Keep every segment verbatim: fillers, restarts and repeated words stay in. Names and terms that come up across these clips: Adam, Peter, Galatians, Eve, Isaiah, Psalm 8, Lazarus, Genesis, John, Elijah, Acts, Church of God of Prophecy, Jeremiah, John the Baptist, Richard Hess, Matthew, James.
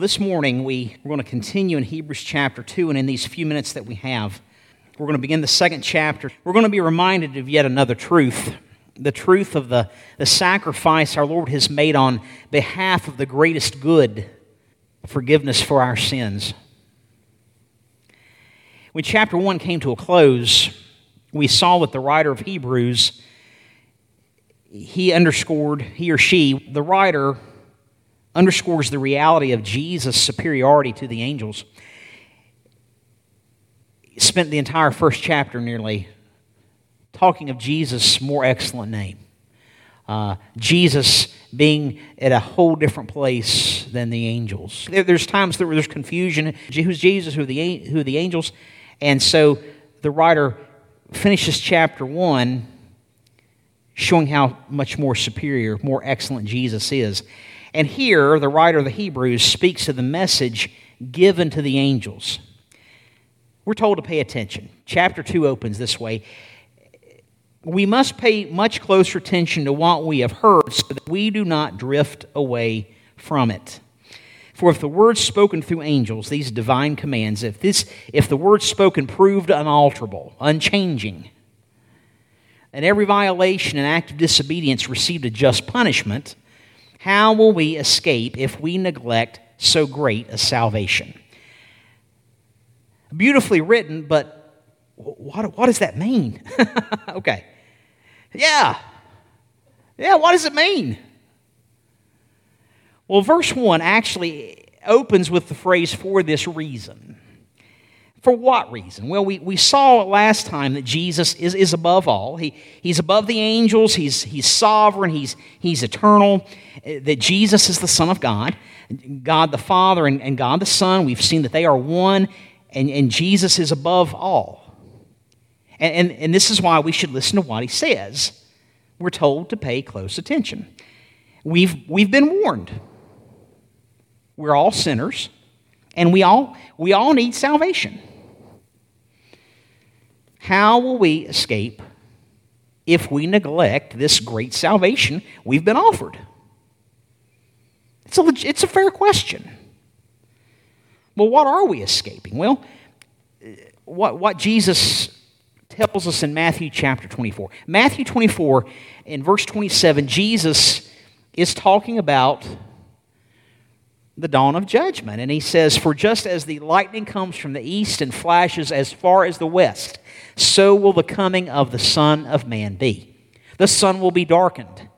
Well, this morning we, we're going to continue in Hebrews chapter two, and in these few minutes that we have, we're going to begin the second chapter. We're going to be reminded of yet another truth, the truth of the, the sacrifice our Lord has made on behalf of the greatest good, forgiveness for our sins. When chapter one came to a close, we saw that the writer of Hebrews, he underscored, he or she, the writer underscores the reality of Jesus' superiority to the angels. He spent the entire first chapter nearly talking of Jesus' more excellent name. Uh, Jesus being at a whole different place than the angels. There, there's times that there's confusion. Who's Jesus? Who are the, who are the angels? And so the writer finishes chapter one showing how much more superior, more excellent Jesus is. And here, the writer of the Hebrews speaks of the message given to the angels. We're told to pay attention. Chapter two opens this way. We must pay much closer attention to what we have heard so that we do not drift away from it. For if the words spoken through angels, these divine commands, if this, if the words spoken proved unalterable, unchanging, and every violation and act of disobedience received a just punishment, how will we escape if we neglect so great a salvation? Beautifully written, but What, what does that mean? Okay. Yeah. Yeah, what does it mean? Well, verse one actually opens with the phrase, for this reason. For what reason? Well, we, we saw last time that Jesus is, is above all. He, he's above the angels. He's, he's sovereign. He's, he's eternal. That Jesus is the Son of God. God the Father and, and God the Son, we've seen that they are one, and, and Jesus is above all. And, and, and this is why we should listen to what he says. We're told to pay close attention. We've, we've been warned. We're all sinners, and we all, we all need salvation. How will we escape if we neglect this great salvation we've been offered? It's a, it's a fair question. Well, what are we escaping? Well, what, what Jesus tells us in Matthew chapter twenty-four. Matthew twenty-four, in verse twenty-seven, Jesus is talking about the dawn of judgment. And he says, "For just as the lightning comes from the east and flashes as far as the west, so will the coming of the Son of Man be. The sun will be darkened,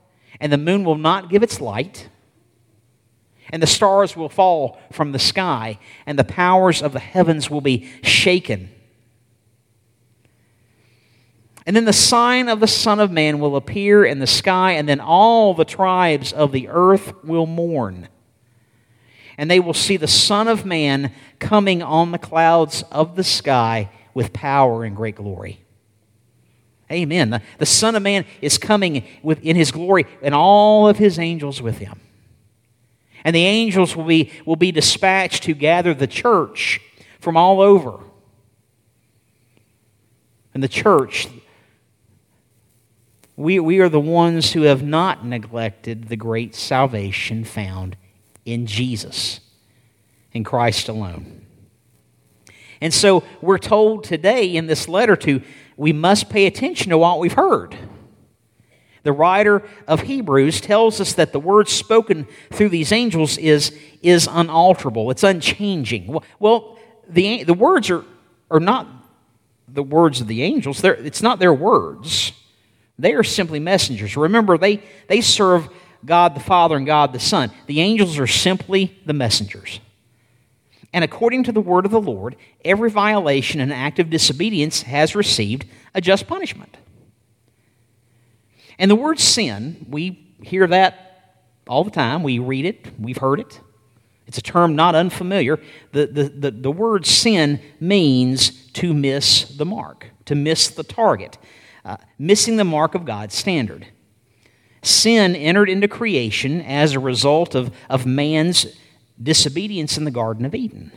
and the moon will not give its light, and the stars will fall from the sky, and the powers of the heavens will be shaken. And then the sign of the Son of Man will appear in the sky, and then all the tribes of the earth will mourn. And they will see the Son of Man coming on the clouds of the sky with power and great glory." Amen. The, the Son of Man is coming with, in his glory, and all of his angels with him. And the angels will be, will be dispatched to gather the church from all over. And the church... We, we are the ones who have not neglected the great salvation found in Jesus, in Christ alone. And so we're told today in this letter to, we must pay attention to what we've heard. The writer of Hebrews tells us that the word spoken through these angels is, is unalterable. It's unchanging. Well, the, the words are, are not the words of the angels. They're, it's not their words. They are simply messengers. Remember, they, they serve God the Father and God the Son. The angels are simply the messengers. And according to the word of the Lord, every violation and act of disobedience has received a just punishment. And the word sin, we hear that all the time. We read it. We've heard it. It's a term not unfamiliar. The, the, the, the word sin means to miss the mark, to miss the target. Uh, missing the mark of God's standard. Sin entered into creation as a result of, of man's disobedience in the Garden of Eden.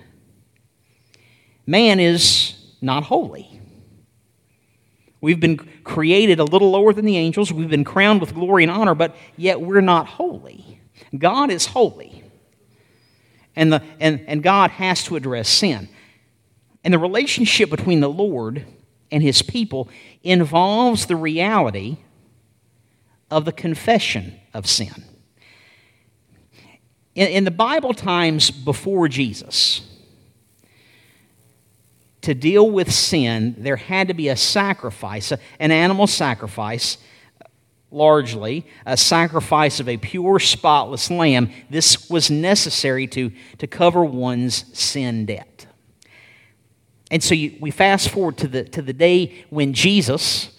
Man is not holy. We've been created a little lower than the angels. We've been crowned with glory and honor, but yet we're not holy. God is holy. and the and, and God has to address sin. And the relationship between the Lord and his people involves the reality of the confession of sin. In, in the Bible times before Jesus, to deal with sin, there had to be a sacrifice, an animal sacrifice, largely, a sacrifice of a pure, spotless lamb. This was necessary to, to cover one's sin debt. And so you, we fast forward to the, to the day when Jesus,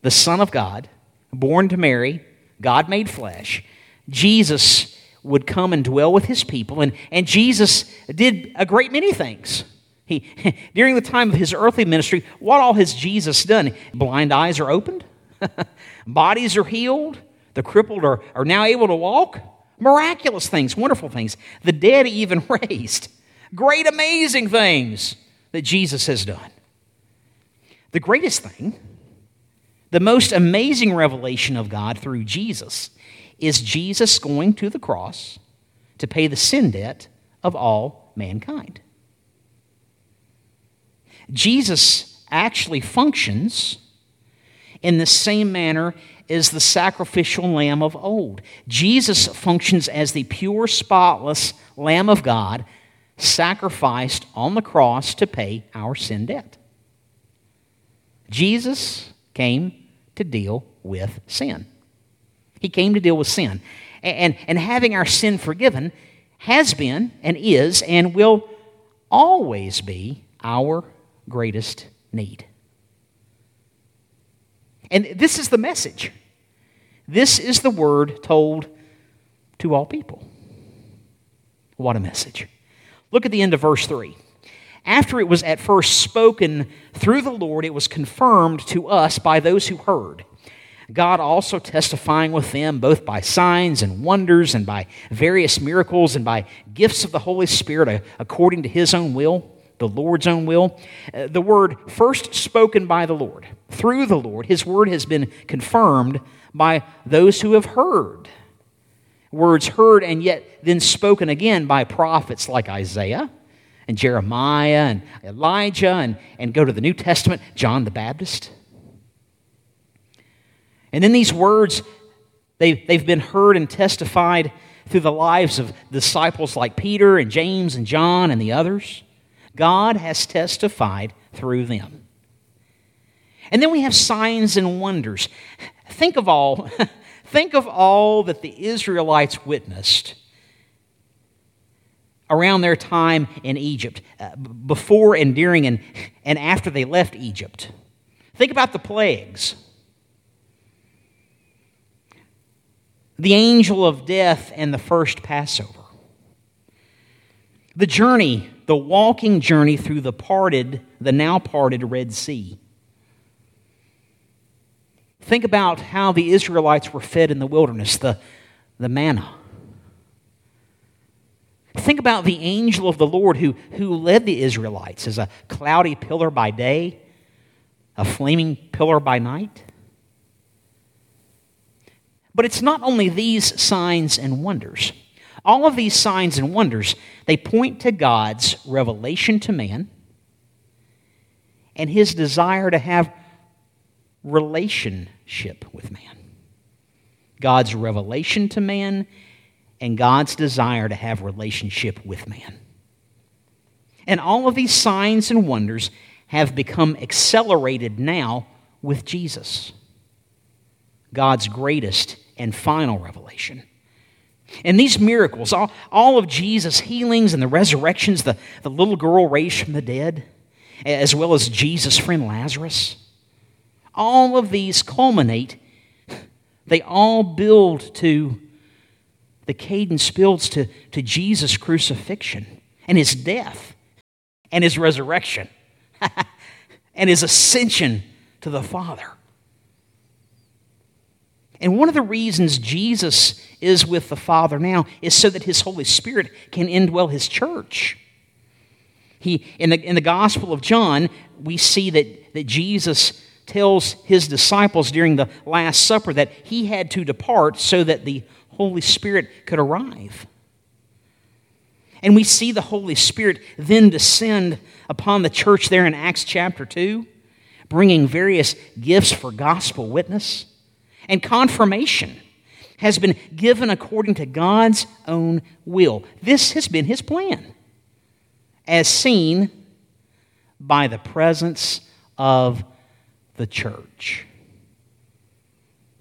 the Son of God, born to Mary, God made flesh, Jesus would come and dwell with his people, and, and Jesus did a great many things. He, during the time of his earthly ministry, what all has Jesus done? Blind eyes are opened. Bodies are healed. The crippled are, are now able to walk. Miraculous things, wonderful things. The dead even raised. Great, amazing things that Jesus has done. The greatest thing, the most amazing revelation of God through Jesus, is Jesus going to the cross to pay the sin debt of all mankind. Jesus actually functions in the same manner as the sacrificial lamb of old. Jesus functions as the pure, spotless Lamb of God sacrificed on the cross to pay our sin debt. Jesus came to deal with sin. He came to deal with sin. And, and having our sin forgiven has been and is and will always be our greatest need. And this is the message. This is the word told to all people. What a message. Look at the end of verse three. After it was at first spoken through the Lord, it was confirmed to us by those who heard. God also testifying with them, both by signs and wonders and by various miracles and by gifts of the Holy Spirit according to his own will. The Lord's own will. Uh, the word first spoken by the Lord, through the Lord, his word has been confirmed by those who have heard. Words heard and yet then spoken again by prophets like Isaiah and Jeremiah and Elijah and, and go to the New Testament, John the Baptist. And then these words, they, they've been heard and testified through the lives of disciples like Peter and James and John and the others. God has testified through them. And then we have signs and wonders. Think of all, think of all that the Israelites witnessed around their time in Egypt, uh, before and during and, and after they left Egypt. Think about the plagues. The angel of death and the first Passover. The journey, the walking journey through the parted, the now parted Red Sea. Think about how the Israelites were fed in the wilderness, the, the manna. Think about the angel of the Lord who, who led the Israelites as a cloudy pillar by day, a flaming pillar by night. But it's not only these signs and wonders. All of these signs and wonders, they point to God's revelation to man and his desire to have relationship with man. God's revelation to man and God's desire to have relationship with man. And all of these signs and wonders have become accelerated now with Jesus, God's greatest and final revelation. And these miracles, all, all of Jesus' healings and the resurrections, the, the little girl raised from the dead, as well as Jesus' friend Lazarus, all of these culminate, they all build to, the cadence builds to, to Jesus' crucifixion and his death and his resurrection and his ascension to the Father. And one of the reasons Jesus is with the Father now is so that his Holy Spirit can indwell his church. He, in the, in the Gospel of John, we see that, that Jesus tells his disciples during the Last Supper that he had to depart so that the Holy Spirit could arrive. And we see the Holy Spirit then descend upon the church there in Acts chapter two, bringing various gifts for gospel witness. And confirmation has been given according to God's own will. This has been his plan, as seen by the presence of the church.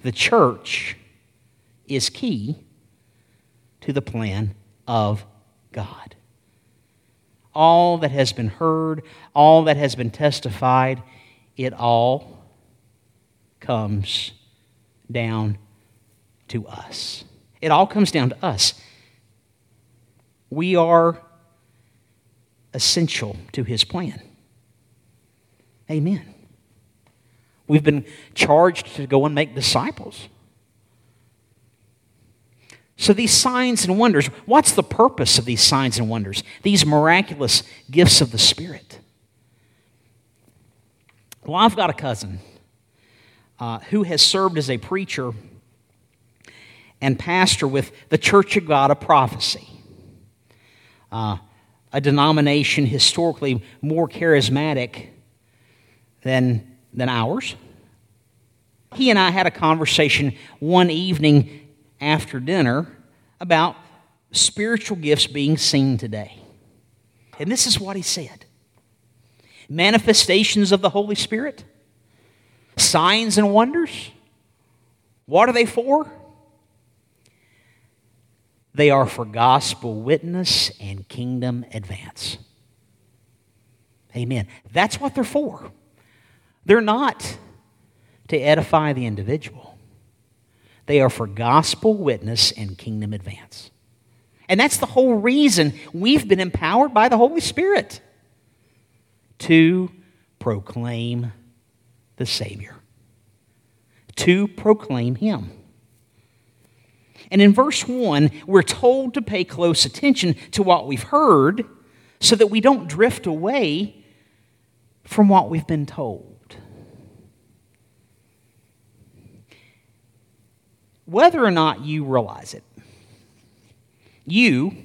The church is key to the plan of God. All that has been heard, all that has been testified, it all comes down to us. It all comes down to us. We are essential to his plan. Amen. We've been charged to go and make disciples. So these signs and wonders, what's the purpose of these signs and wonders? These miraculous gifts of the Spirit. Well, I've got a cousin uh, who has served as a preacher and pastor with the Church of God of Prophecy, uh, a denomination historically more charismatic than, than ours. He and I had a conversation one evening after dinner about spiritual gifts being seen today. And this is what he said. Manifestations of the Holy Spirit, signs and wonders, what are they for? They are for gospel witness and kingdom advance. Amen. That's what they're for. They're not to edify the individual. They are for gospel witness and kingdom advance. And that's the whole reason we've been empowered by the Holy Spirit to proclaim the Savior, to proclaim Him. And in verse one, we're told to pay close attention to what we've heard so that we don't drift away from what we've been told. Whether or not you realize it, you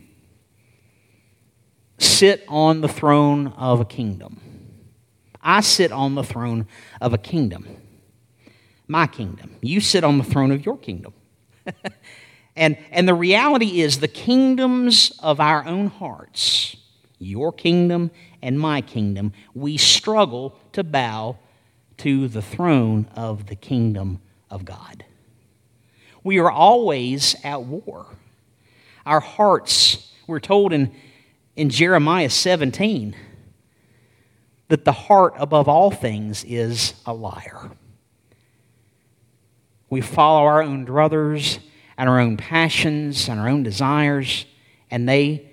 sit on the throne of a kingdom. I sit on the throne of a kingdom, my kingdom. You sit on the throne of your kingdom. And, and the reality is the kingdoms of our own hearts, your kingdom and my kingdom, we struggle to bow to the throne of the kingdom of God. We are always at war. Our hearts, we're told in, in Jeremiah seventeen, that the heart above all things is a liar. We follow our own druthers and our own passions and our own desires, and they,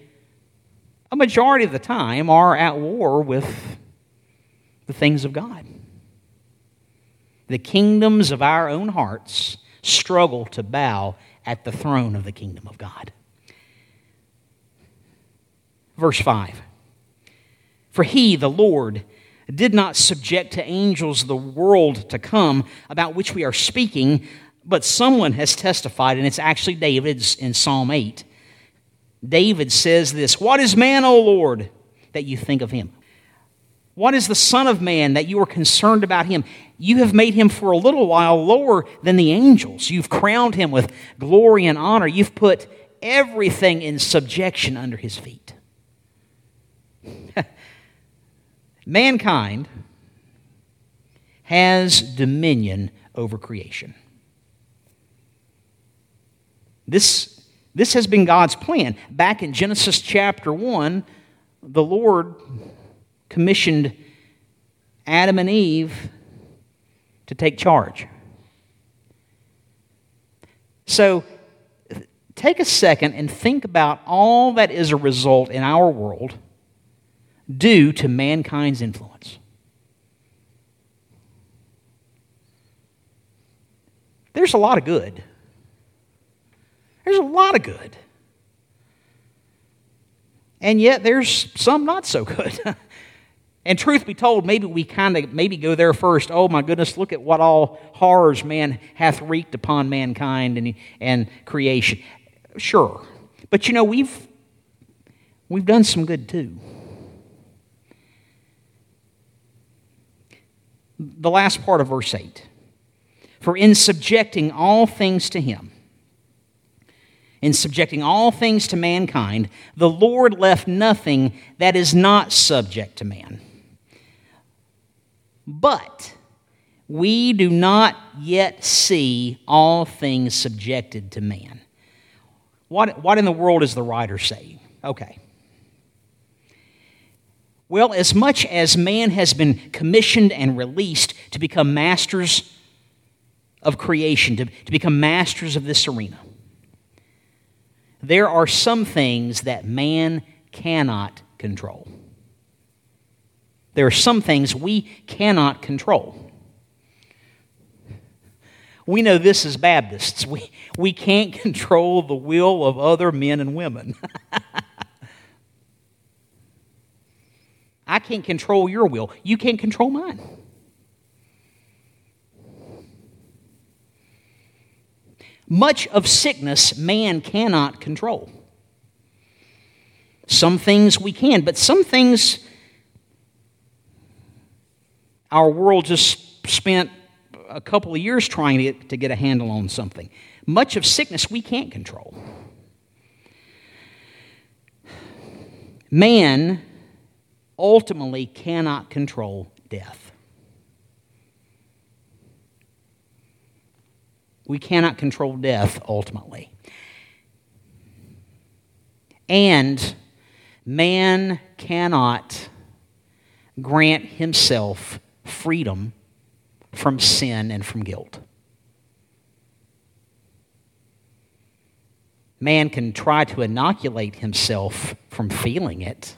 a majority of the time, are at war with the things of God. The kingdoms of our own hearts struggle to bow at the throne of the kingdom of God. Verse five, for he, the Lord, did not subject to angels the world to come about which we are speaking, but someone has testified, and it's actually David's in Psalm eight. David says this, what is man, O Lord, that you think of him? What is the Son of Man that you are concerned about him? You have made him for a little while lower than the angels. You've crowned him with glory and honor. You've put everything in subjection under his feet. Mankind has dominion over creation. This, this has been God's plan. Back in Genesis chapter one, the Lord commissioned Adam and Eve to take charge. So take a second and think about all that is a result in our world due to mankind's influence. There's a lot of good. There's a lot of good. And yet there's some not so good. And truth be told, maybe we kind of maybe go there first. Oh my goodness, look at what all horrors man hath wreaked upon mankind and, and creation. Sure. But you know, we've we've done some good too. The last part of verse eight. For in subjecting all things to him, in subjecting all things to mankind, the Lord left nothing that is not subject to man. But we do not yet see all things subjected to man. What, what in the world is the writer saying? Okay. Well, as much as man has been commissioned and released to become masters of creation, to, to become masters of this arena, there are some things that man cannot control. There are some things we cannot control. We know this as Baptists. We, we can't control the will of other men and women. I can't control your will. You can't control mine. Much of sickness man cannot control. Some things we can, but some things our world just spent a couple of years trying to get, to get a handle on something. Much of sickness we can't control. Man ultimately cannot control death. We cannot control death ultimately. And man cannot grant himself freedom from sin and from guilt. Man can try to inoculate himself from feeling it,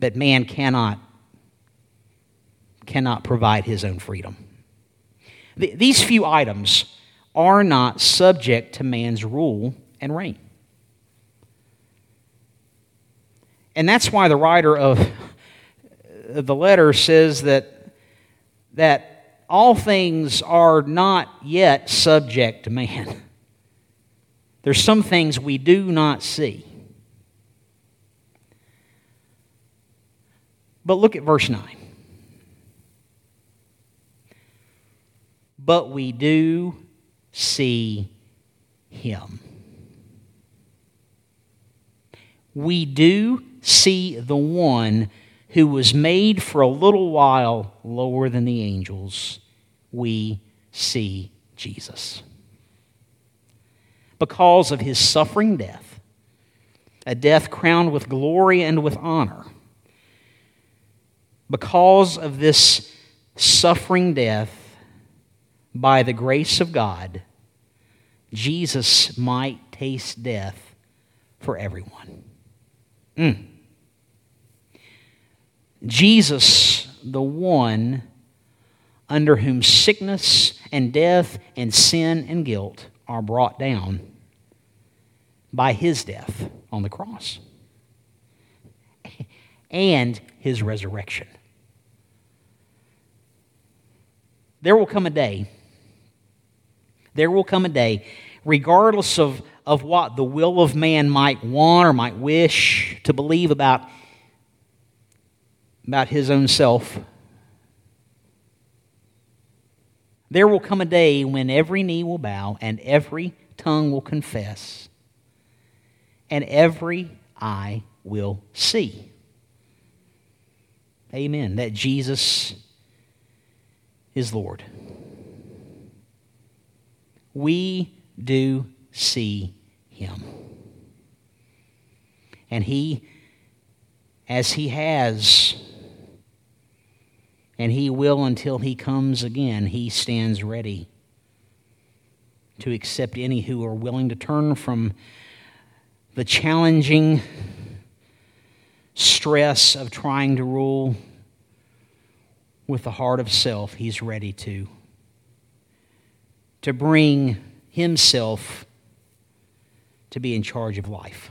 but man cannot, cannot provide his own freedom. Th- these few items are not subject to man's rule and reign. And that's why the writer of the letter says that, that all things are not yet subject to man. There's some things we do not see. But look at verse nine. But we do see him. We do see the one who was made for a little while lower than the angels. We see Jesus. Because of his suffering death, a death crowned with glory and with honor, because of this suffering death, by the grace of God, Jesus might taste death for everyone. Mm. Jesus, the one under whom sickness and death and sin and guilt are brought down by his death on the cross and his resurrection. There will come a day, there will come a day, regardless of, of what the will of man might want or might wish to believe about, about his own self, there will come a day when every knee will bow and every tongue will confess and every eye will see. Amen. That Jesus is Lord. We do see him. And he, as he has, and he will until he comes again, he stands ready to accept any who are willing to turn from the challenging stress of trying to rule with the heart of self. He's ready to, to bring himself to be in charge of life.